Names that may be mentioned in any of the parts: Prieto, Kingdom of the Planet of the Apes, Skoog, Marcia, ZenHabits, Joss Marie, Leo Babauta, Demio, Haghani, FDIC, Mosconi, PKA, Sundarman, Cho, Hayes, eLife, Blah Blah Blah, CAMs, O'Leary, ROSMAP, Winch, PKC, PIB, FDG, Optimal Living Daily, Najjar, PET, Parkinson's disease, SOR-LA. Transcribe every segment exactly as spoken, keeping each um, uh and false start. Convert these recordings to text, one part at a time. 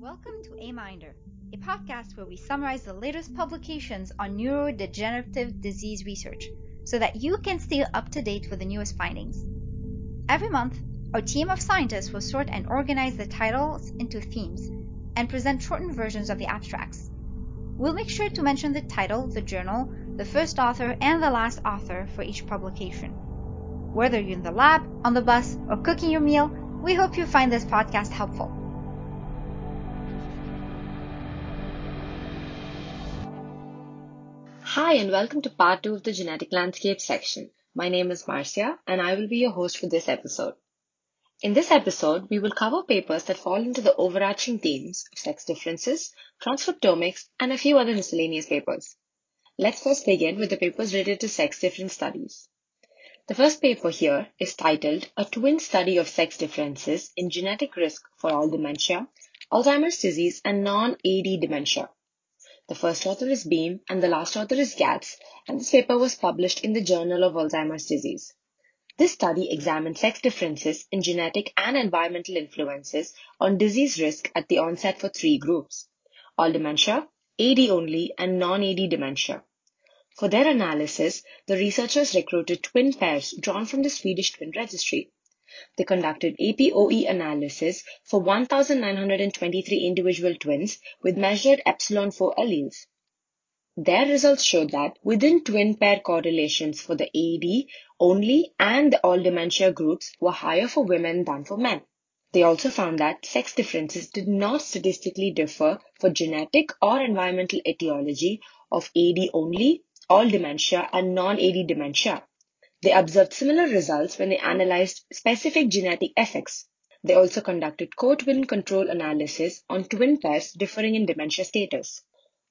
Welcome to A Minder, a podcast where we summarize the latest publications on neurodegenerative disease research so that you can stay up to date with the newest findings. Every month, our team of scientists will sort and organize the titles into themes and present shortened versions of the abstracts. We'll make sure to mention the title, the journal, the first author, and the last author for each publication. Whether you're in the lab, on the bus, or cooking your meal, we hope you find this podcast helpful. Hi and welcome to part two of the Genetic Landscape section. My name is Marcia and I will be your host for this episode. In this episode, we will cover papers that fall into the overarching themes of sex differences, transcriptomics, and a few other miscellaneous papers. Let's first begin with the papers related to sex difference studies. The first paper here is titled A Twin Study of Sex Differences in Genetic Risk for All Dementia, Alzheimer's Disease, and Non-A D Dementia. The first author is Beam and the last author is Gatz, and this paper was published in the Journal of Alzheimer's Disease. This study examined sex differences in genetic and environmental influences on disease risk at the onset for three groups: all dementia, A D only, and non-A D dementia. For their analysis, the researchers recruited twin pairs drawn from the Swedish Twin Registry. They conducted A P O E analysis for one thousand nine hundred twenty-three individual twins with measured epsilon four alleles. Their results showed that within twin pair correlations for the A D only and the all dementia groups were higher for women than for men. They also found that sex differences did not statistically differ for genetic or environmental etiology of A D only, all dementia, and non-A D dementia. They observed similar results when they analyzed specific genetic effects. They also conducted co-twin control analysis on twin pairs differing in dementia status.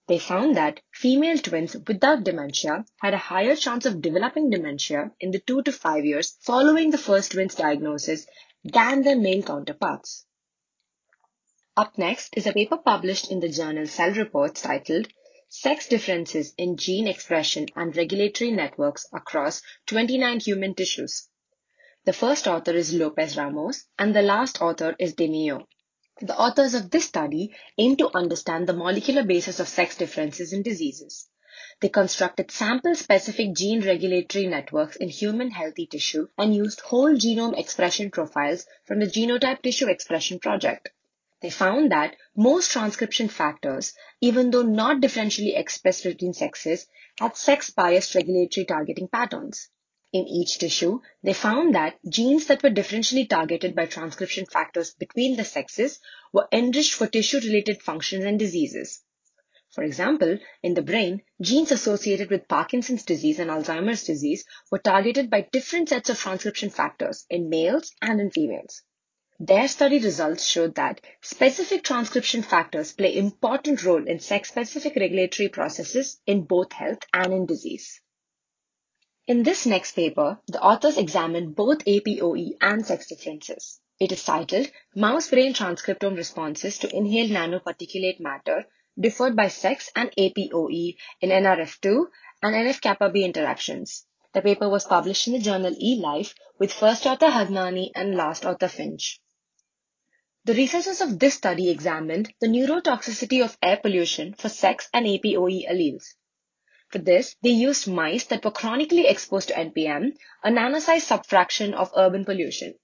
They found that female twins without dementia had a higher chance of developing dementia in the two to five years following the first twin's diagnosis than their male counterparts. Up next is a paper published in the journal Cell Reports titled Sex Differences in Gene Expression and Regulatory Networks Across twenty-nine Human Tissues. The first author is Lopez Ramos and the last author is Demio. The authors of this study aim to understand the molecular basis of sex differences in diseases. They constructed sample-specific gene regulatory networks in human healthy tissue and used whole genome expression profiles from the Genotype Tissue Expression Project. They found that most transcription factors, even though not differentially expressed between sexes, had sex-biased regulatory targeting patterns. In each tissue, they found that genes that were differentially targeted by transcription factors between the sexes were enriched for tissue-related functions and diseases. For example, in the brain, genes associated with Parkinson's disease and Alzheimer's disease were targeted by different sets of transcription factors in males and in females. Their study results showed that specific transcription factors play an important role in sex-specific regulatory processes in both health and in disease. In this next paper, the authors examined both A P O E and sex differences. It is titled Mouse Brain Transcriptome Responses to Inhaled Nanoparticulate Matter Differed by Sex and A P O E in N R F two and N F kappa B Interactions. The paper was published in the journal eLife with first author Haghani and last author Finch. The researchers of this study examined the neurotoxicity of air pollution for sex and A P O E alleles. For this, they used mice that were chronically exposed to N P M, a nanosized subfraction of urban pollution.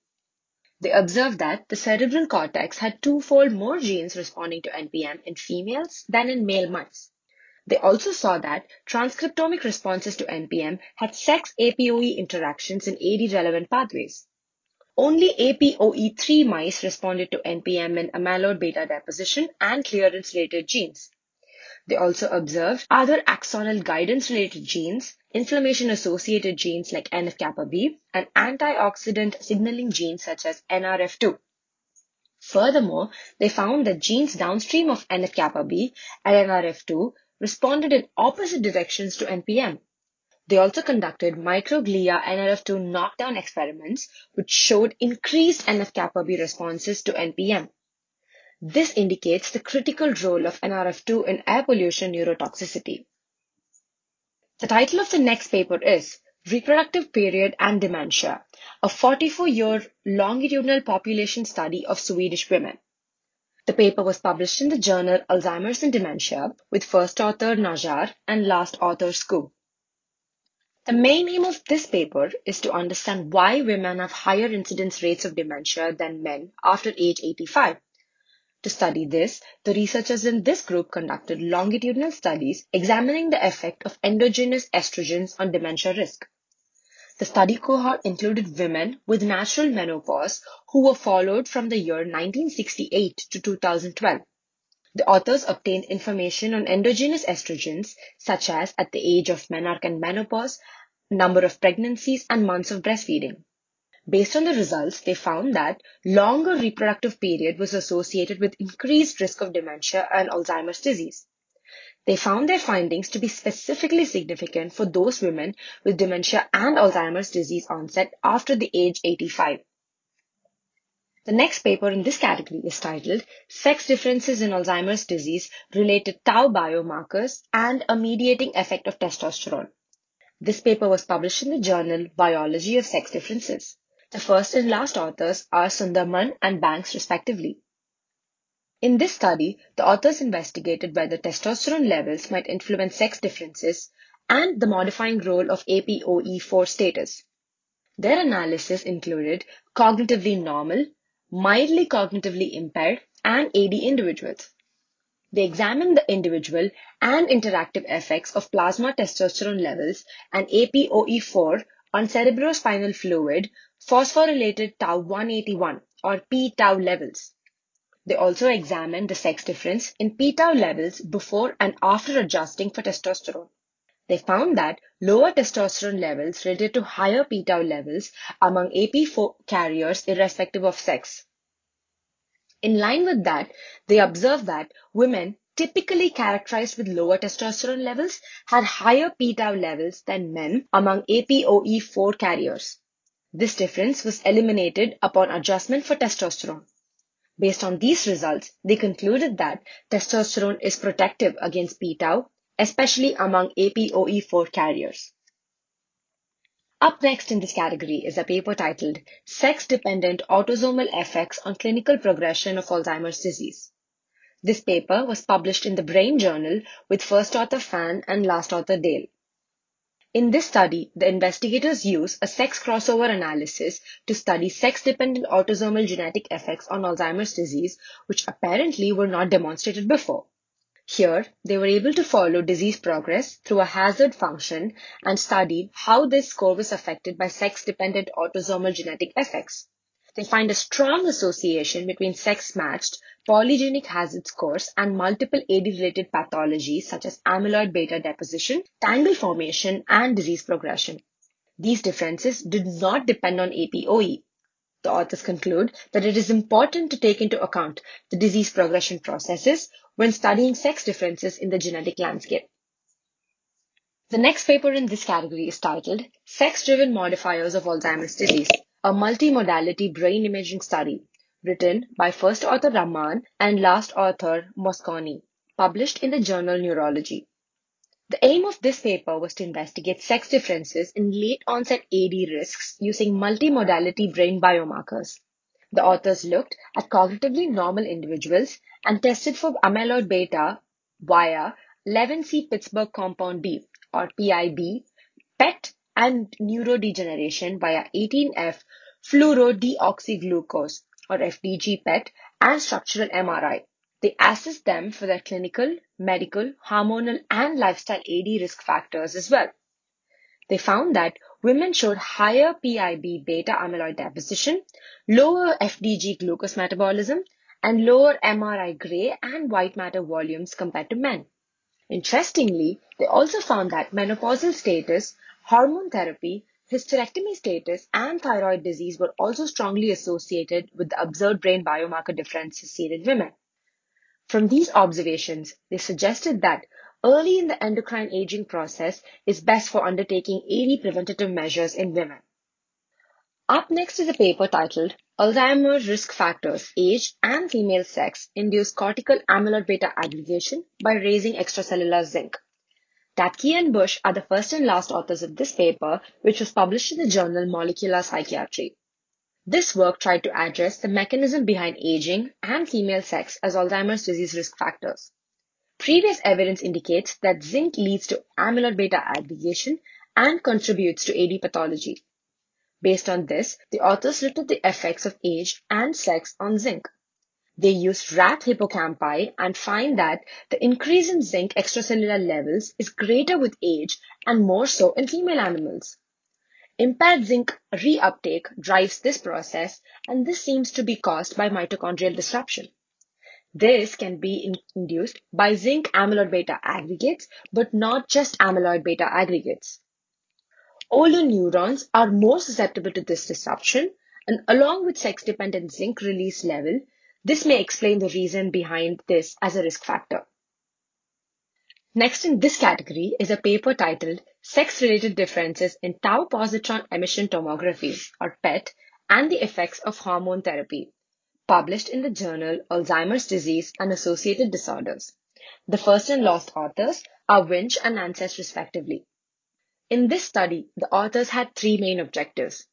They observed that the cerebral cortex had twofold more genes responding to N P M in females than in male mice. They also saw that transcriptomic responses to N P M had sex-A P O E interactions in A D-relevant pathways. Only A P O E three mice responded to N P M in amyloid beta deposition and clearance-related genes. They also observed other axonal guidance-related genes, inflammation-associated genes like N F kappa B, and antioxidant signaling genes such as N R F two. Furthermore, they found that genes downstream of N F kappa B and N R F two responded in opposite directions to N P M. They also conducted microglia N R F two knockdown experiments, which showed increased N F kappa B responses to N P M. This indicates the critical role of N R F two in air pollution neurotoxicity. The title of the next paper is reproductive period and dementia, a forty-four-year longitudinal population study of Swedish women. The paper was published in the journal Alzheimer's and Dementia with first author Najjar and last author Skoog. The main aim of this paper is to understand why women have higher incidence rates of dementia than men after age eighty-five. To study this, the researchers in this group conducted longitudinal studies examining the effect of endogenous estrogens on dementia risk. The study cohort included women with natural menopause who were followed from the year nineteen sixty-eight to two thousand twelve. The authors obtained information on endogenous estrogens, such as at the age of menarche and menopause, number of pregnancies, and months of breastfeeding. Based on the results, they found that longer reproductive period was associated with increased risk of dementia and Alzheimer's disease. They found their findings to be specifically significant for those women with dementia and Alzheimer's disease onset after the age eighty-five. The next paper in this category is titled Sex Differences in Alzheimer's Disease Related Tau Biomarkers and a Mediating Effect of Testosterone. This paper was published in the journal Biology of Sex Differences. The first and last authors are Sundarman and Banks, respectively. In this study, the authors investigated whether testosterone levels might influence sex differences and the modifying role of A P O E four status. Their analysis included cognitively normal, mildly cognitively impaired, and A D individuals. They examined the individual and interactive effects of plasma testosterone levels and A P O E four on cerebrospinal fluid phosphorylated tau one eighty-one or P-tau levels. They also examined the sex difference in P-tau levels before and after adjusting for testosterone. They found that lower testosterone levels related to higher P-tau levels among A P O E four carriers irrespective of sex. In line with that, they observed that women typically characterized with lower testosterone levels had higher P-tau levels than men among A P O E four carriers. This difference was eliminated upon adjustment for testosterone. Based on these results, they concluded that testosterone is protective against P-tau, especially among A P O E four carriers. Up next in this category is a paper titled Sex-Dependent Autosomal Effects on Clinical Progression of Alzheimer's Disease. This paper was published in the Brain Journal with first author Fan and last author Dale. In this study, the investigators use a sex crossover analysis to study sex-dependent autosomal genetic effects on Alzheimer's disease, which apparently were not demonstrated before. Here, they were able to follow disease progress through a hazard function and studied how this score was affected by sex-dependent autosomal genetic effects. They find a strong association between sex-matched, polygenic hazard scores and multiple A D-related pathologies such as amyloid beta deposition, tangle formation, and disease progression. These differences did not depend on A P O E. The authors conclude that it is important to take into account the disease progression processes when studying sex differences in the genetic landscape. The next paper in this category is titled Sex-Driven Modifiers of Alzheimer's Disease, a Multimodality Brain Imaging Study, written by first author Rahman and last author Mosconi, published in the journal Neurology. The aim of this paper was to investigate sex differences in late-onset A D risks using multimodality brain biomarkers. The authors looked at cognitively normal individuals and tested for amyloid beta via eleven C Pittsburgh compound B, or P I B, P E T, and neurodegeneration via eighteen F fluorodeoxyglucose, or F D G P E T, and structural M R I. They assessed them for their clinical, medical, hormonal, and lifestyle A D risk factors as well. They found that women showed higher P I B beta amyloid deposition, lower F D G glucose metabolism, and lower M R I gray and white matter volumes compared to men. Interestingly, they also found that menopausal status, hormone therapy, hysterectomy status, and thyroid disease were also strongly associated with the observed brain biomarker differences seen in women. From these observations, they suggested that early in the endocrine aging process is best for undertaking A D preventative measures in women. Up next is a paper titled Alzheimer's Risk Factors, Age and Female Sex Induce Cortical Amyloid Beta Aggregation by Raising Extracellular Zinc. Tatke and Bush are the first and last authors of this paper, which was published in the journal Molecular Psychiatry. This work tried to address the mechanism behind aging and female sex as Alzheimer's disease risk factors. Previous evidence indicates that zinc leads to amyloid beta aggregation and contributes to A D pathology. Based on this, the authors looked at the effects of age and sex on zinc. They used rat hippocampi and find that the increase in zinc extracellular levels is greater with age and more so in female animals. Impaired zinc reuptake drives this process, and this seems to be caused by mitochondrial disruption. This can be induced by zinc amyloid beta aggregates, but not just amyloid beta aggregates. Older neurons are more susceptible to this disruption, and along with sex-dependent zinc release level, this may explain the reason behind this as a risk factor. Next in this category is a paper titled Sex-Related Differences in Tau Positron Emission Tomography, or P E T, and the Effects of Hormone Therapy, published in the journal Alzheimer's Disease and Associated Disorders. The first and last authors are Winch and Ancest, respectively. In this study, the authors had three main objectives.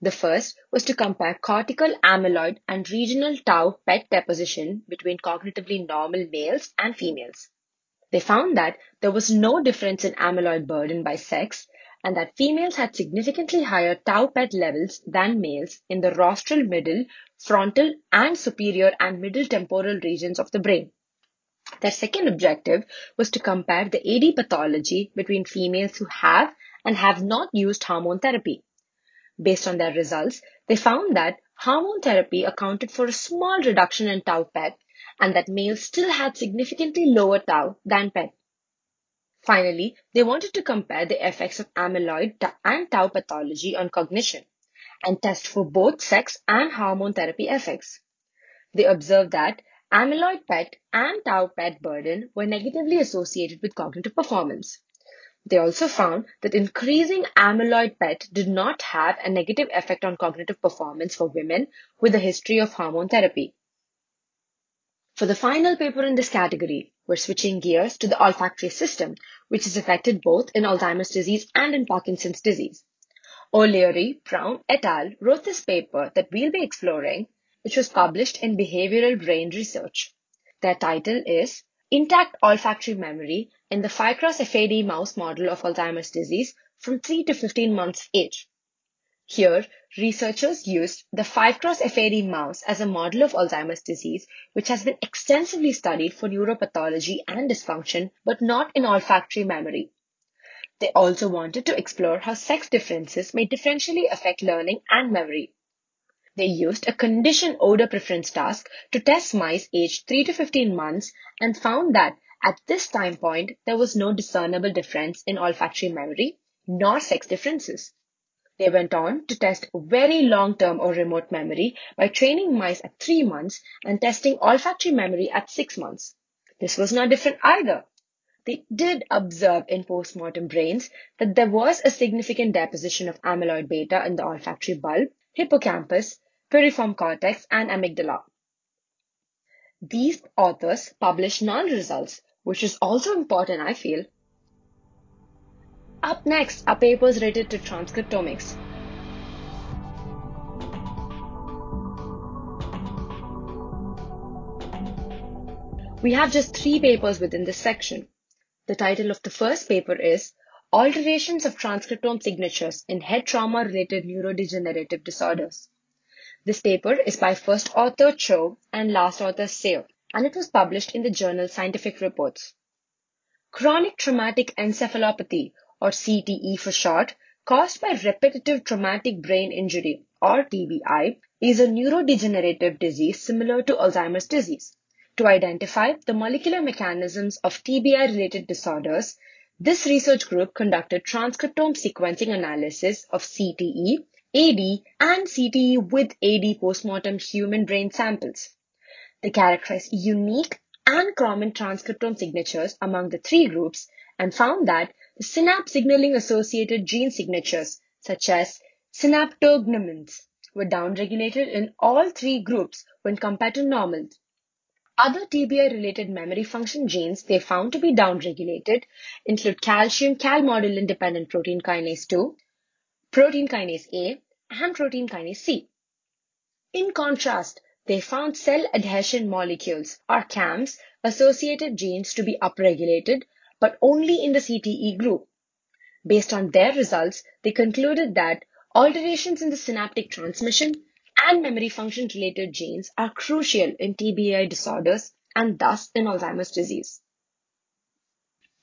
The first was to compare cortical amyloid and regional tau P E T deposition between cognitively normal males and females. They found that there was no difference in amyloid burden by sex and that females had significantly higher tau P E T levels than males in the rostral middle, frontal and superior and middle temporal regions of the brain. Their second objective was to compare the A D pathology between females who have and have not used hormone therapy. Based on their results, they found that hormone therapy accounted for a small reduction in tau P E T and that males still had significantly lower tau than P E T. Finally, they wanted to compare the effects of amyloid and tau pathology on cognition and test for both sex and hormone therapy effects. They observed that amyloid P E T and tau P E T burden were negatively associated with cognitive performance. They also found that increasing amyloid P E T did not have a negative effect on cognitive performance for women with a history of hormone therapy. For the final paper in this category, we're switching gears to the olfactory system, which is affected both in Alzheimer's disease and in Parkinson's disease. O'Leary, Brown et al. Wrote this paper that we'll be exploring, which was published in Behavioral Brain Research. Their title is Intact Olfactory Memory in the five x F A D mouse model of Alzheimer's disease from three to fifteen months of age. Here, researchers used the five x F A D mouse as a model of Alzheimer's disease, which has been extensively studied for neuropathology and dysfunction, but not in olfactory memory. They also wanted to explore how sex differences may differentially affect learning and memory. They used a conditioned odor preference task to test mice aged three to fifteen months and found that at this time point, there was no discernible difference in olfactory memory, nor sex differences. They went on to test very long-term or remote memory by training mice at three months and testing olfactory memory at six months. This was not different either. They did observe in postmortem brains that there was a significant deposition of amyloid beta in the olfactory bulb, hippocampus, piriform cortex, and amygdala. These authors publish non-results, which is also important, I feel. Up next are papers related to transcriptomics. We have just three papers within this section. The title of the first paper is Alterations of Transcriptome Signatures in Head Trauma-Related Neurodegenerative Disorders. This paper is by first author Cho and last author Seo, and it was published in the journal Scientific Reports. Chronic traumatic encephalopathy, or C T E for short, caused by repetitive traumatic brain injury, or T B I, is a neurodegenerative disease similar to Alzheimer's disease. To identify the molecular mechanisms of T B I-related disorders, this research group conducted transcriptome sequencing analysis of C T E, A D, and C T E with A D postmortem human brain samples. They characterized unique and common transcriptome signatures among the three groups and found that the synapse signaling-associated gene signatures, such as synaptognomins, were downregulated in all three groups when compared to normal. Other T B I-related memory function genes they found to be downregulated include calcium calmodulin-dependent protein kinase two, protein kinase A, and protein kinase C. In contrast, they found cell adhesion molecules, or CAMs, associated genes to be upregulated, but only in the C T E group. Based on their results, they concluded that alterations in the synaptic transmission and memory function-related genes are crucial in T B I disorders and thus in Alzheimer's disease.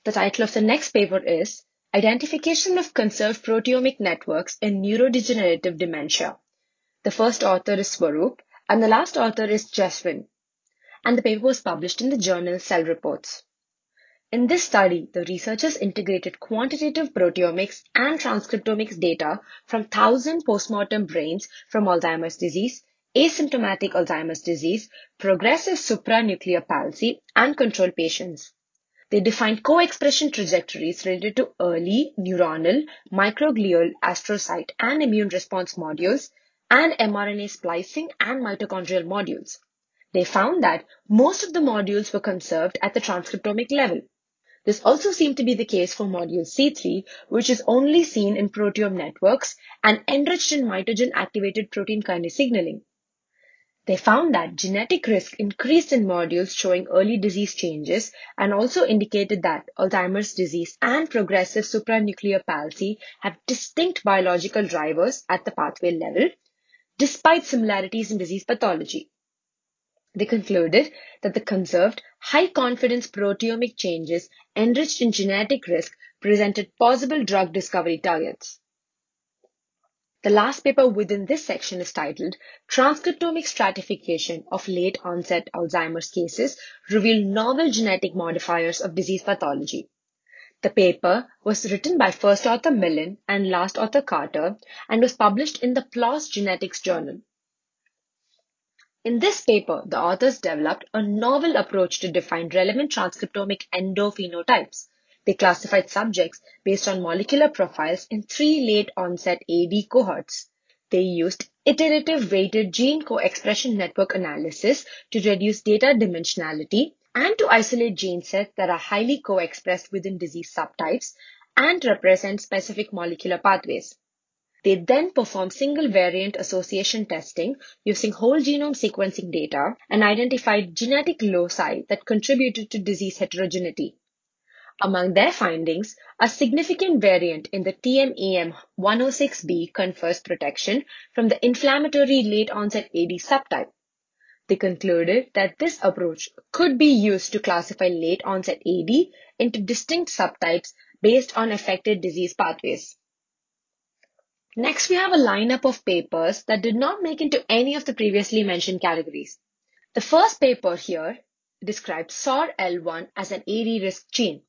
The title of the next paper is Identification of Conserved Proteomic Networks in Neurodegenerative Dementia. The first author is Swaroop and the last author is Jeswin, and the paper was published in the journal Cell Reports. In this study, the researchers integrated quantitative proteomics and transcriptomics data from one thousand postmortem brains from Alzheimer's disease, asymptomatic Alzheimer's disease, progressive supranuclear palsy, and control patients. They defined co-expression trajectories related to early neuronal, microglial, astrocyte, and immune response modules, and mRNA splicing and mitochondrial modules. They found that most of the modules were conserved at the transcriptomic level. This also seemed to be the case for module C three, which is only seen in proteome networks and enriched in mitogen-activated protein kinase signaling. They found that genetic risk increased in modules showing early disease changes and also indicated that Alzheimer's disease and progressive supranuclear palsy have distinct biological drivers at the pathway level, despite similarities in disease pathology. They concluded that the conserved high-confidence proteomic changes enriched in genetic risk presented possible drug discovery targets. The last paper within this section is titled Transcriptomic Stratification of Late-Onset Alzheimer's Cases Reveal Novel Genetic Modifiers of Disease Pathology. The paper was written by first author Millen and last author Carter and was published in the PLOS Genetics Journal. In this paper, the authors developed a novel approach to define relevant transcriptomic endophenotypes. They classified subjects based on molecular profiles in three late-onset A D cohorts. They used iterative weighted gene co-expression network analysis to reduce data dimensionality and to isolate gene sets that are highly co-expressed within disease subtypes and represent specific molecular pathways. They then perform single variant association testing using whole genome sequencing data and identified genetic loci that contributed to disease heterogeneity. Among their findings, a significant variant in the T M E M one oh six B confers protection from the inflammatory late-onset A D subtype. They concluded that this approach could be used to classify late-onset A D into distinct subtypes based on affected disease pathways. Next, we have a lineup of papers that did not make into any of the previously mentioned categories. The first paper here describes S O R L one as an A D risk gene.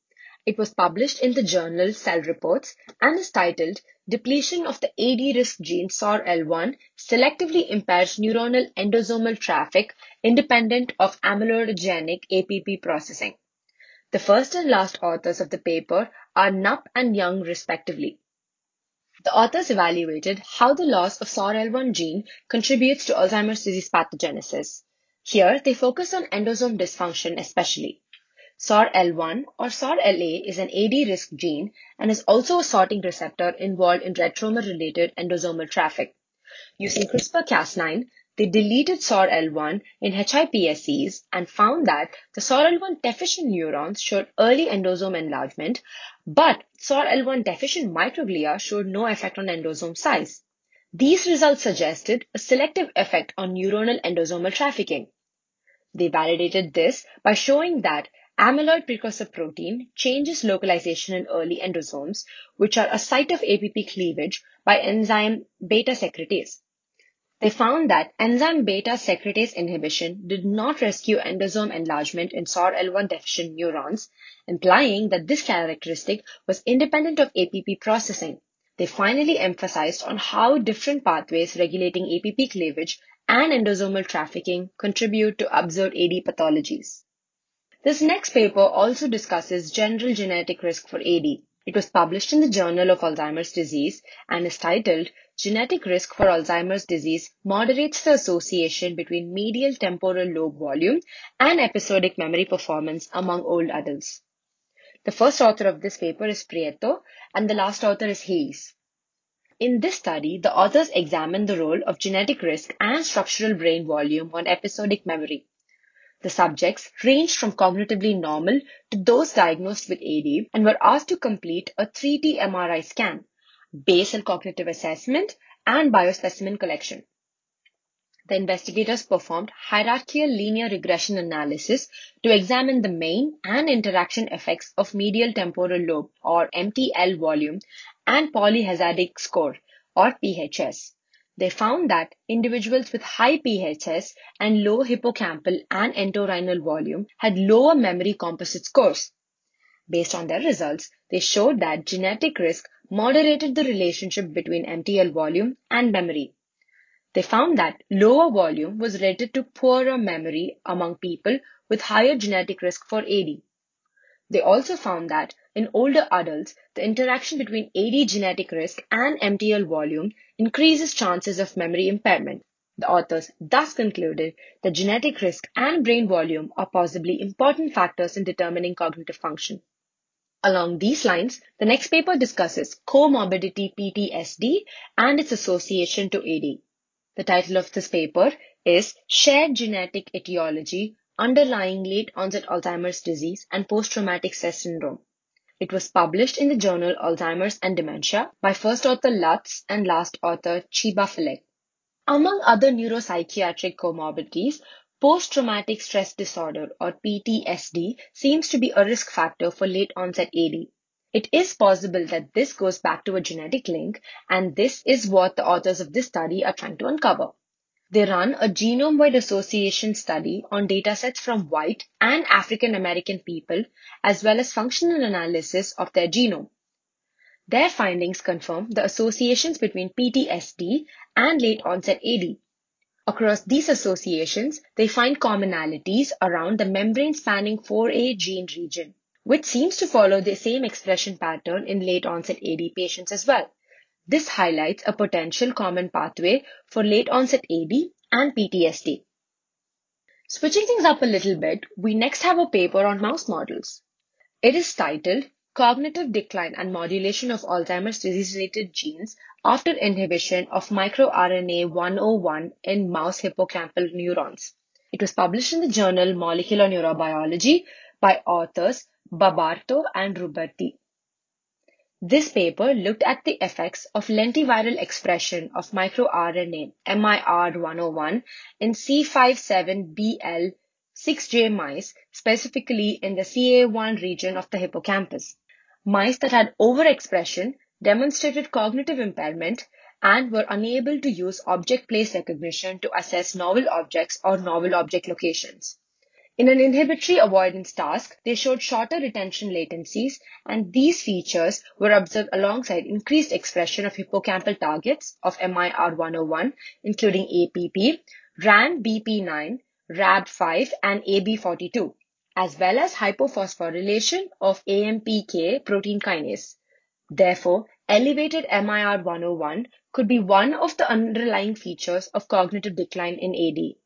It was published in the journal Cell Reports and is titled Depletion of the A D risk gene S O R L one selectively impairs neuronal endosomal traffic independent of amyloidogenic A P P processing. The first and last authors of the paper are Knapp and Young respectively. The authors evaluated how the loss of S O R L one gene contributes to Alzheimer's disease pathogenesis. Here, they focus on endosome dysfunction especially. S O R L one or S O R L A is an A D risk gene and is also a sorting receptor involved in retromer-related endosomal traffic. Using CRISPR Cas nine, they deleted S O R L one in H I P S Cs and found that the S O R L one deficient neurons showed early endosome enlargement, but S O R L one deficient microglia showed no effect on endosome size. These results suggested a selective effect on neuronal endosomal trafficking. They validated this by showing that amyloid precursor protein changes localization in early endosomes, which are a site of A P P cleavage by enzyme beta secretase. They found that enzyme beta secretase inhibition did not rescue endosome enlargement in S O R L one deficient neurons, implying that this characteristic was independent of A P P processing. They finally emphasized on how different pathways regulating A P P cleavage and endosomal trafficking contribute to observed A D pathologies. This next paper also discusses general genetic risk for A D. It was published in the Journal of Alzheimer's Disease and is titled genetic risk for Alzheimer's disease moderates the association between medial temporal lobe volume and episodic memory performance among old adults. The first author of this paper is Prieto, and the last author is Hayes. In this study, the authors examined the role of genetic risk and structural brain volume on episodic memory. The subjects ranged from cognitively normal to those diagnosed with A D and were asked to complete a three T M R I scan, basal cognitive assessment, and biospecimen collection. The investigators performed hierarchical linear regression analysis to examine the main and interaction effects of medial temporal lobe or M T L volume and polyhazardic score or P H S. They found that individuals with high P H S and low hippocampal and entorhinal volume had lower memory composite scores. Based on their results, they showed that genetic risk moderated the relationship between M T L volume and memory. They found that lower volume was related to poorer memory among people with higher genetic risk for A D. They also found that in older adults, the interaction between A D genetic risk and M T L volume increases chances of memory impairment. The authors thus concluded that genetic risk and brain volume are possibly important factors in determining cognitive function. Along these lines, the next paper discusses comorbidity P T S D and its association to A D. The title of this paper is Shared Genetic Etiology Underlying Late-Onset Alzheimer's Disease and Post-Traumatic Stress Syndrome. It was published in the journal Alzheimer's and Dementia by first author Lutz and last author Chiba Filek. Among other neuropsychiatric comorbidities, post-traumatic stress disorder or P T S D seems to be a risk factor for late-onset A D. It is possible that this goes back to a genetic link, and this is what the authors of this study are trying to uncover. They run a genome-wide association study on datasets from white and African-American people, as well as functional analysis of their genome. Their findings confirm the associations between P T S D and late-onset A D. Across these associations, they find commonalities around the membrane-spanning four A gene region, which seems to follow the same expression pattern in late-onset A D patients as well. This highlights a potential common pathway for late-onset A D and P T S D. Switching things up a little bit, we next have a paper on mouse models. It is titled Cognitive Decline and Modulation of Alzheimer's Disease-Related Genes After Inhibition of MicroRNA one oh one in Mouse Hippocampal Neurons. It was published in the journal Molecular Neurobiology by authors Babarto and Ruberti. This paper looked at the effects of lentiviral expression of microRNA M I R one oh one in C fifty-seven B L six J mice, specifically in the C A one region of the hippocampus. Mice that had overexpression demonstrated cognitive impairment and were unable to use object place recognition to assess novel objects or novel object locations. In an inhibitory avoidance task, they showed shorter retention latencies, and these features were observed alongside increased expression of hippocampal targets of M I R one oh one, including A P P, R A N B P nine, R A B five, and A B forty-two, as well as hypophosphorylation of A M P K protein kinase. Therefore, elevated M I R one oh one could be one of the underlying features of cognitive decline in A D.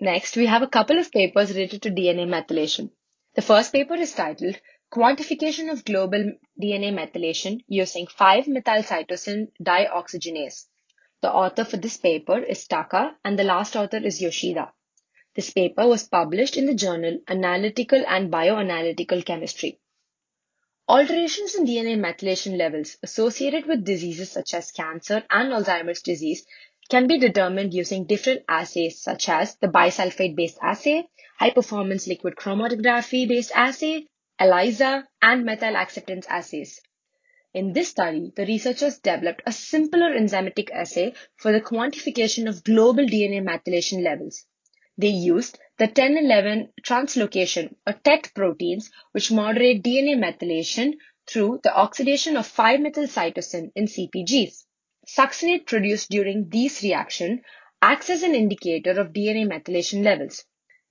Next, we have a couple of papers related to D N A methylation. The first paper is titled Quantification of Global D N A Methylation Using five methylcytosine Dioxygenase. The author for this paper is Taka and the last author is Yoshida. This paper was published in the journal Analytical and Bioanalytical Chemistry. Alterations in D N A methylation levels associated with diseases such as cancer and Alzheimer's disease can be determined using different assays such as the bisulfate-based assay, high-performance liquid chromatography-based assay, ELISA, and methyl acceptance assays. In this study, the researchers developed a simpler enzymatic assay for the quantification of global D N A methylation levels. They used the ten eleven translocation, or T E T proteins, which moderate D N A methylation through the oxidation of five methylcytosine in C P Gs. Succinate produced during these reactions acts as an indicator of D N A methylation levels.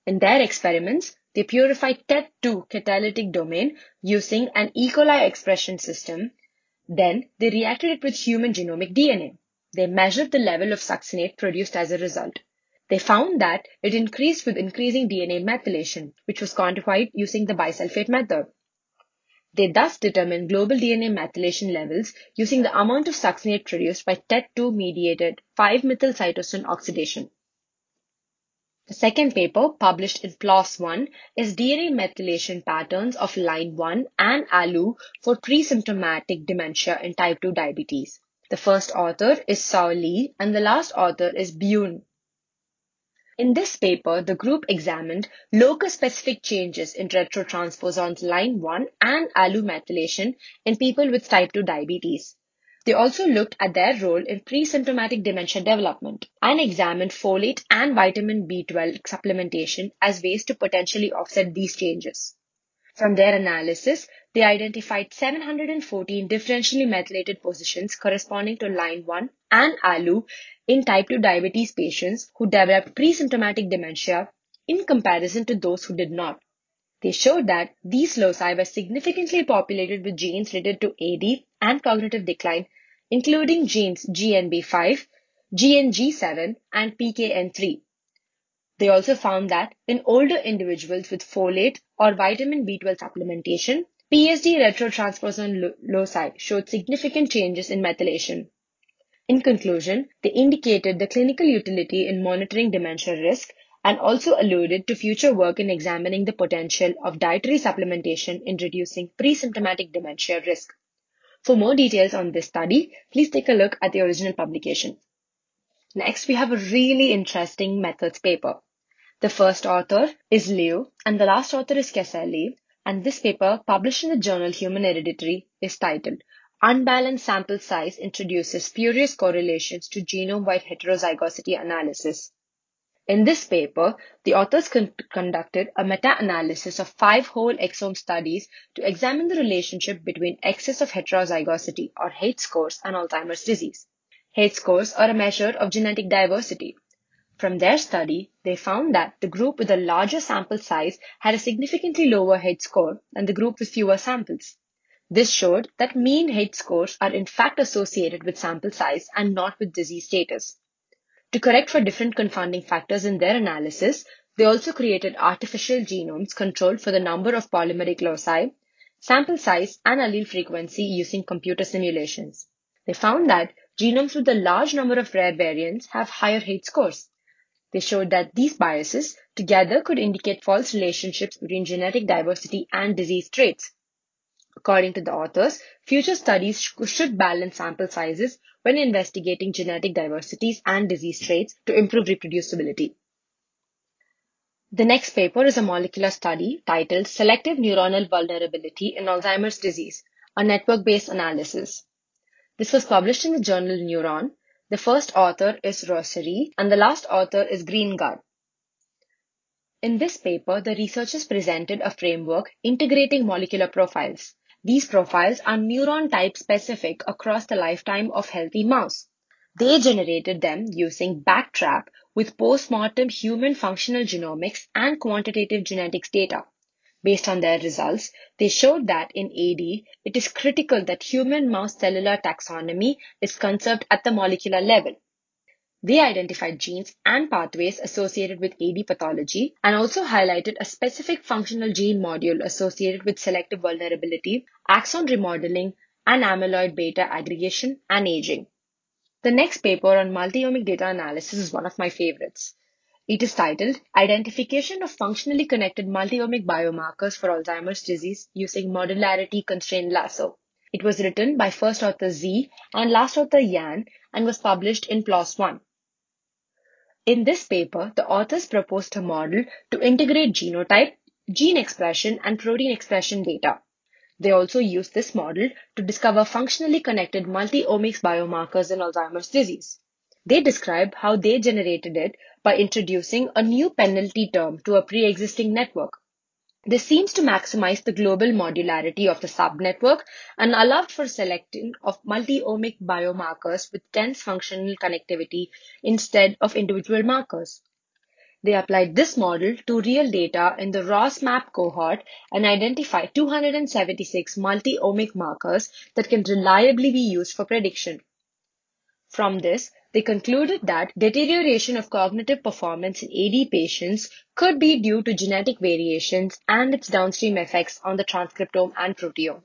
In their experiments, they purified T E T two catalytic domain using an E coli expression system, Then they reacted it with human genomic D N A. They measured the level of succinate produced as a result. They found that it increased with increasing D N A methylation, which was quantified using the bisulfate method. They thus determined global D N A methylation levels using the amount of succinate produced by T E T two mediated five methylcytosine oxidation. The second paper, published in PLOS one, is D N A methylation patterns of line one and A L U for presymptomatic dementia in type two diabetes. The first author is Saoli and the last author is Byun. In this paper, the group examined locus-specific changes in retrotransposons line one and A L U methylation in people with type two diabetes. They also looked at their role in presymptomatic dementia development and examined folate and vitamin B twelve supplementation as ways to potentially offset these changes. From their analysis, they identified seven hundred fourteen differentially methylated positions corresponding to line one and A L U in type two diabetes patients who developed presymptomatic dementia in comparison to those who did not. They showed that these loci were significantly populated with genes related to A D and cognitive decline, including genes G N B five, G N G seven, and P K N three. They also found that in older individuals with folate or vitamin B twelve supplementation, P S D retrotransposon lo- loci showed significant changes in methylation. In conclusion, they indicated the clinical utility in monitoring dementia risk and also alluded to future work in examining the potential of dietary supplementation in reducing presymptomatic dementia risk. For more details on this study, please take a look at the original publication. Next, we have a really interesting methods paper. The first author is Liu and the last author is Kesali, and this paper, published in the journal Human Hereditary, is titled Unbalanced Sample Size Introduces Spurious Correlations to Genome-Wide Heterozygosity Analysis. In this paper, the authors con- conducted a meta-analysis of five whole exome studies to examine the relationship between excess of heterozygosity or H scores and Alzheimer's disease. H scores are a measure of genetic diversity. From their study, they found that the group with a larger sample size had a significantly lower H score than the group with fewer samples. This showed that mean H scores are in fact associated with sample size and not with disease status. To correct for different confounding factors in their analysis, they also created artificial genomes controlled for the number of polymeric loci, sample size, and allele frequency using computer simulations. They found that genomes with a large number of rare variants have higher H scores. They showed that these biases together could indicate false relationships between genetic diversity and disease traits. According to the authors, future studies sh- should balance sample sizes when investigating genetic diversities and disease traits to improve reproducibility. The next paper is a molecular study titled Selective Neuronal Vulnerability in Alzheimer's Disease, a Network-Based Analysis. This was published in the journal Neuron. The first author is Rosary and the last author is Greengard. In this paper, the researchers presented a framework integrating molecular profiles. These profiles are neuron type specific across the lifetime of healthy mouse. They generated them using backtrack with postmortem human functional genomics and quantitative genetics data. Based on their results, they showed that in A D, it is critical that human mouse cellular taxonomy is conserved at the molecular level. They identified genes and pathways associated with A D pathology and also highlighted a specific functional gene module associated with selective vulnerability, axon remodeling, and amyloid beta aggregation and aging. The next paper on multi-omic data analysis is one of my favorites. It is titled Identification of Functionally Connected Multi-Omic Biomarkers for Alzheimer's Disease Using Modularity-Constrained Lasso. It was written by first author Z and last author Yan and was published in PLOS one. In this paper, the authors proposed a model to integrate genotype, gene expression, and protein expression data. They also used this model to discover functionally connected multi-omics biomarkers in Alzheimer's disease. They describe how they generated it by introducing a new penalty term to a pre-existing network. This seems to maximize the global modularity of the subnetwork and allowed for selecting of multi-omic biomarkers with dense functional connectivity instead of individual markers. They applied this model to real data in the ROSMAP cohort and identified two hundred seventy-six multi-omic markers that can reliably be used for prediction. From this, they concluded that deterioration of cognitive performance in A D patients could be due to genetic variations and its downstream effects on the transcriptome and proteome.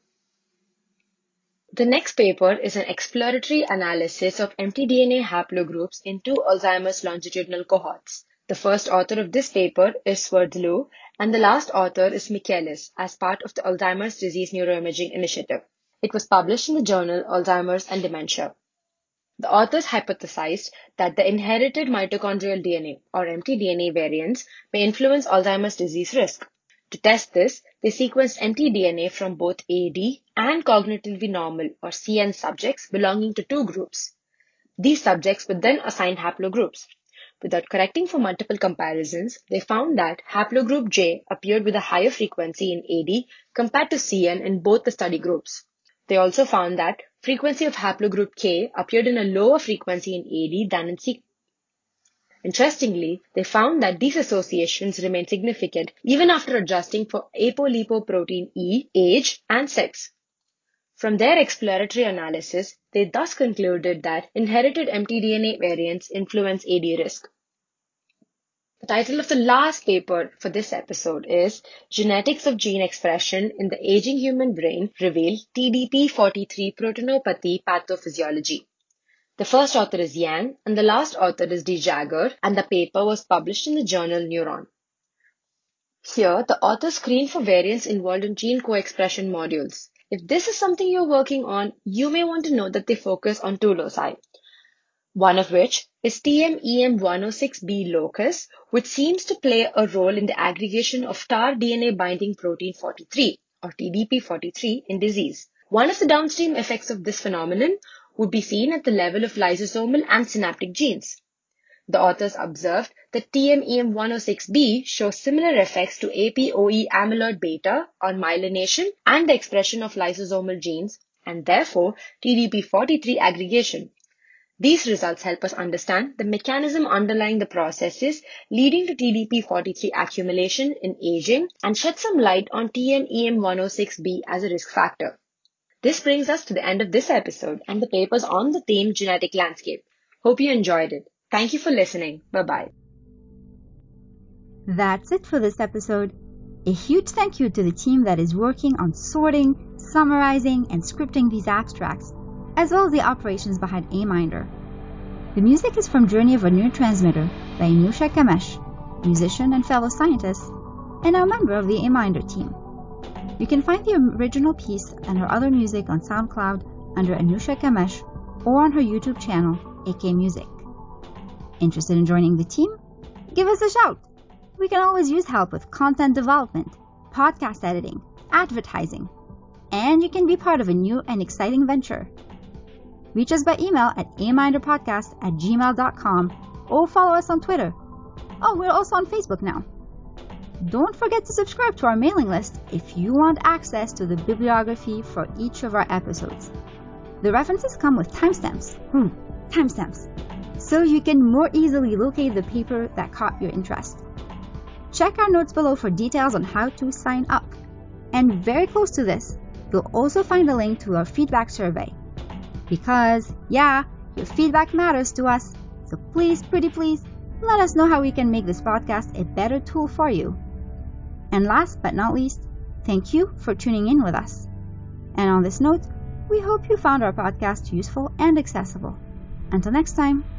The next paper is an exploratory analysis of mtDNA haplogroups in two Alzheimer's longitudinal cohorts. The first author of this paper is Swerdlow, and the last author is Michaelis, as part of the Alzheimer's Disease Neuroimaging Initiative. It was published in the journal Alzheimer's and Dementia. The authors hypothesized that the inherited mitochondrial D N A, or mtDNA variants, may influence Alzheimer's disease risk. To test this, they sequenced mtDNA from both A D and cognitively normal, or C N, subjects belonging to two groups. These subjects were then assigned haplogroups. Without correcting for multiple comparisons, they found that haplogroup J appeared with a higher frequency in A D compared to C N in both the study groups. They also found that frequency of haplogroup K appeared in a lower frequency in A D than in C N. Interestingly, they found that these associations remained significant even after adjusting for apolipoprotein E, age, and sex. From their exploratory analysis, they thus concluded that inherited mtDNA variants influence A D risk. The title of the last paper for this episode is Genetics of Gene Expression in the Aging Human Brain Reveal T D P forty-three Proteinopathy Pathophysiology. The first author is Yang, and the last author is D. Jagger, and the paper was published in the journal Neuron. Here, the author screened for variants involved in gene co-expression modules. If this is something you're working on, you may want to know that they focus on two loci, one of which is T M E M one oh six B locus, which seems to play a role in the aggregation of tar D N A binding protein forty-three, or T D P forty-three, in disease. One of the downstream effects of this phenomenon would be seen at the level of lysosomal and synaptic genes. The authors observed that T M E M one oh six B shows similar effects to A P O E amyloid beta on myelination and the expression of lysosomal genes, and therefore T D P forty-three aggregation. These results help us understand the mechanism underlying the processes leading to T D P forty-three accumulation in aging and shed some light on T M E M one oh six B as a risk factor. This brings us to the end of this episode and the papers on the theme genetic landscape. Hope you enjoyed it. Thank you for listening. Bye-bye. That's it for this episode. A huge thank you to the team that is working on sorting, summarizing, and scripting these abstracts, as well as the operations behind A Minder. The music is from Journey of a Neurotransmitter by Anusha Kamesh, musician and fellow scientist, and a member of the A Minder team. You can find the original piece and her other music on SoundCloud under Anusha Kamesh or on her YouTube channel, A K Music. Interested in joining the team? Give us a shout! We can always use help with content development, podcast editing, advertising, and you can be part of a new and exciting venture. Reach us by email at a minder podcast at gmail dot com or follow us on Twitter. Oh, we're also on Facebook now. Don't forget to subscribe to our mailing list if you want access to the bibliography for each of our episodes. The references come with timestamps. Hmm, timestamps. So you can more easily locate the paper that caught your interest. Check our notes below for details on how to sign up. And very close to this, you'll also find a link to our feedback survey. Because, yeah, your feedback matters to us, so please, pretty please, let us know how we can make this podcast a better tool for you. And last but not least, thank you for tuning in with us. And on this note, we hope you found our podcast useful and accessible. Until next time.